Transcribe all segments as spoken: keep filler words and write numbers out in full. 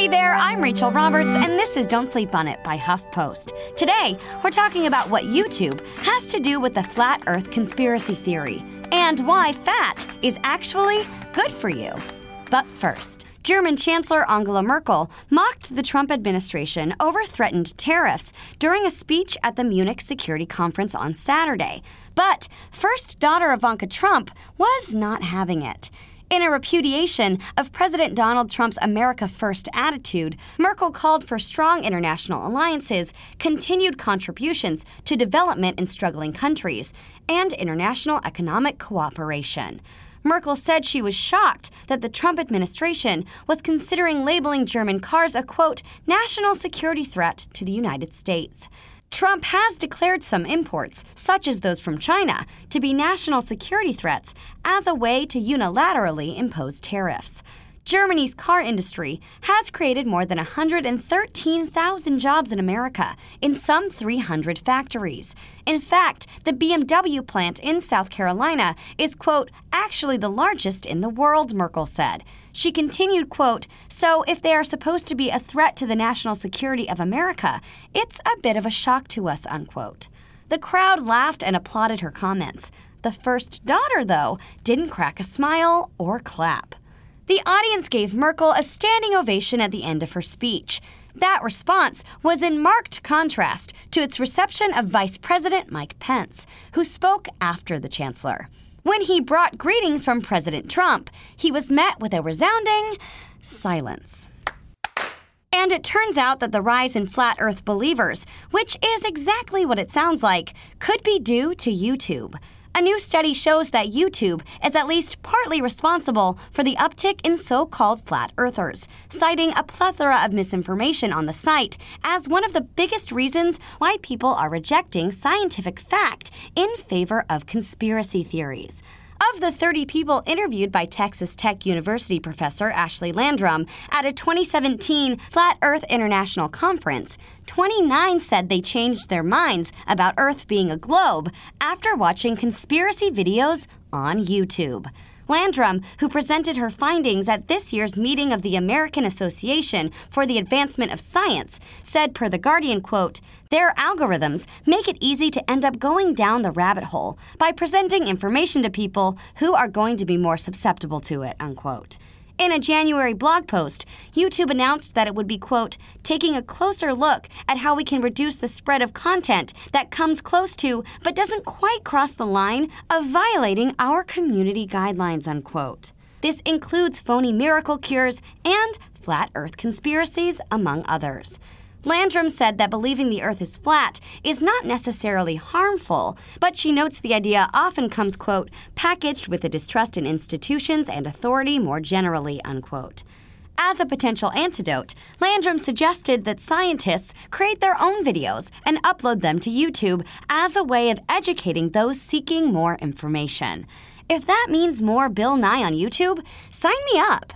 Hey there, I'm Rachel Roberts, and this is Don't Sleep on It by HuffPost. Today, we're talking about what YouTube has to do with the Flat Earth conspiracy theory and why fat is actually good for you. But first, German Chancellor Angela Merkel mocked the Trump administration over threatened tariffs during a speech at the Munich Security Conference on Saturday. But first daughter Ivanka Trump was not having it. In a repudiation of President Donald Trump's America First attitude, Merkel called for strong international alliances, continued contributions to development in struggling countries, and international economic cooperation. Merkel said she was shocked that the Trump administration was considering labeling German cars a, quote, national security threat to the United States. Trump has declared some imports, such as those from China, to be national security threats as a way to unilaterally impose tariffs. Germany's car industry has created more than one hundred thirteen thousand jobs in America in some three hundred factories. In fact, the B M W plant in South Carolina is, quote, actually the largest in the world, Merkel said. She continued, quote, so if they are supposed to be a threat to the national security of America, it's a bit of a shock to us, unquote. The crowd laughed and applauded her comments. The first daughter, though, didn't crack a smile or clap. The audience gave Merkel a standing ovation at the end of her speech. That response was in marked contrast to its reception of Vice President Mike Pence, who spoke after the chancellor. When he brought greetings from President Trump, he was met with a resounding silence. And it turns out that the rise in flat Earth believers, which is exactly what it sounds like, could be due to YouTube. A new study shows that YouTube is at least partly responsible for the uptick in so-called flat earthers, citing a plethora of misinformation on the site as one of the biggest reasons why people are rejecting scientific fact in favor of conspiracy theories. Of the thirty people interviewed by Texas Tech University professor Ashley Landrum at a twenty seventeen Flat Earth International Conference, twenty-nine said they changed their minds about Earth being a globe after watching conspiracy videos on YouTube. Landrum, who presented her findings at this year's meeting of the American Association for the Advancement of Science, said per The Guardian, quote, their algorithms make it easy to end up going down the rabbit hole by presenting information to people who are going to be more susceptible to it, unquote. In a January blog post, YouTube announced that it would be, quote, taking a closer look at how we can reduce the spread of content that comes close to but doesn't quite cross the line of violating our community guidelines, unquote. This includes phony miracle cures and flat Earth conspiracies, among others. Landrum said that believing the Earth is flat is not necessarily harmful, but she notes the idea often comes, quote, packaged with a distrust in institutions and authority more generally, unquote. As a potential antidote, Landrum suggested that scientists create their own videos and upload them to YouTube as a way of educating those seeking more information. If that means more Bill Nye on YouTube, sign me up.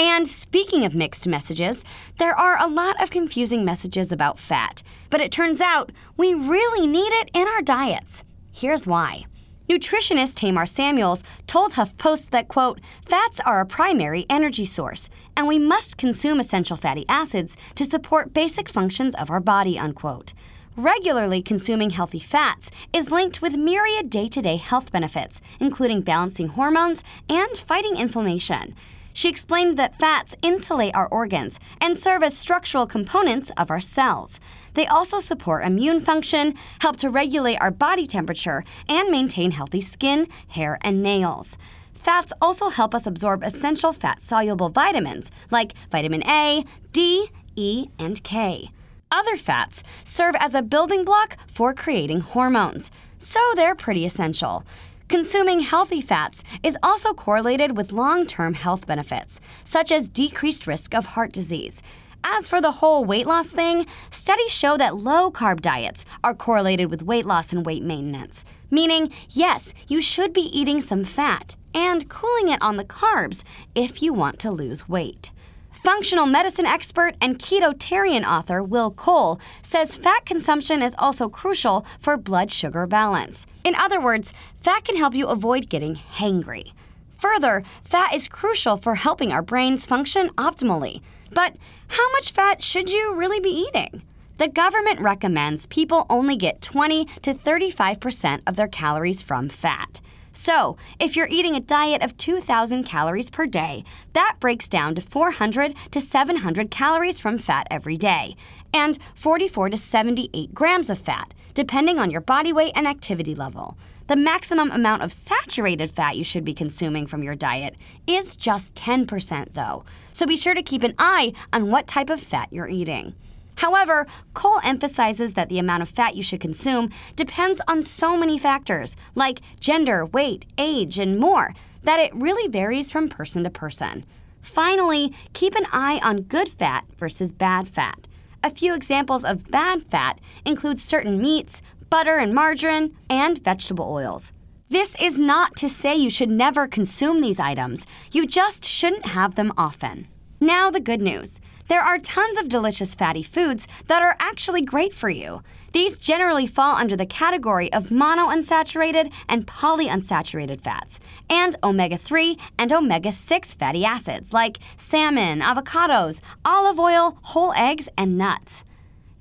And speaking of mixed messages, there are a lot of confusing messages about fat, but it turns out we really need it in our diets. Here's why. Nutritionist Tamar Samuels told HuffPost that, quote, fats are a primary energy source, and we must consume essential fatty acids to support basic functions of our body, unquote. Regularly consuming healthy fats is linked with myriad day-to-day health benefits, including balancing hormones and fighting inflammation. She explained that fats insulate our organs and serve as structural components of our cells. They also support immune function, help to regulate our body temperature, and maintain healthy skin, hair, and nails. Fats also help us absorb essential fat-soluble vitamins like vitamin A, D, E, and K. Other fats serve as a building block for creating hormones, so they're pretty essential. Consuming healthy fats is also correlated with long-term health benefits, such as decreased risk of heart disease. As for the whole weight loss thing, studies show that low-carb diets are correlated with weight loss and weight maintenance, meaning, yes, you should be eating some fat and cooling it on the carbs if you want to lose weight. Functional medicine expert and ketotarian author Will Cole says fat consumption is also crucial for blood sugar balance. In other words, fat can help you avoid getting hangry. Further, fat is crucial for helping our brains function optimally. But how much fat should you really be eating? The government recommends people only get twenty to thirty-five percent of their calories from fat. So, if you're eating a diet of two thousand calories per day, that breaks down to four hundred to seven hundred calories from fat every day, and forty-four to seventy-eight grams of fat, depending on your body weight and activity level. The maximum amount of saturated fat you should be consuming from your diet is just ten percent, though, so be sure to keep an eye on what type of fat you're eating. However, Cole emphasizes that the amount of fat you should consume depends on so many factors, like gender, weight, age, and more, that it really varies from person to person. Finally, keep an eye on good fat versus bad fat. A few examples of bad fat include certain meats, butter and margarine, and vegetable oils. This is not to say you should never consume these items. You just shouldn't have them often. Now the good news. There are tons of delicious fatty foods that are actually great for you. These generally fall under the category of monounsaturated and polyunsaturated fats, and omega three and omega six fatty acids like salmon, avocados, olive oil, whole eggs, and nuts.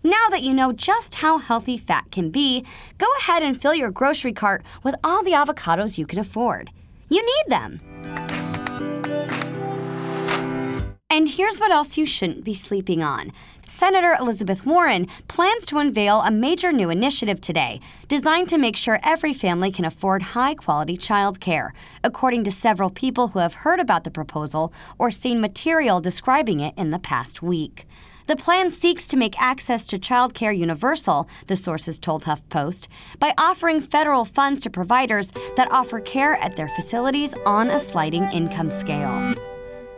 Now that you know just how healthy fat can be, go ahead and fill your grocery cart with all the avocados you can afford. You need them! And here's what else you shouldn't be sleeping on. Senator Elizabeth Warren plans to unveil a major new initiative today designed to make sure every family can afford high-quality child care, according to several people who have heard about the proposal or seen material describing it in the past week. The plan seeks to make access to child care universal, the sources told HuffPost, by offering federal funds to providers that offer care at their facilities on a sliding income scale.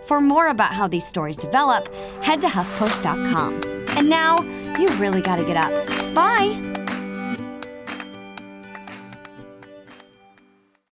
For more about how these stories develop, head to HuffPost dot com. And now, you really gotta get up. Bye!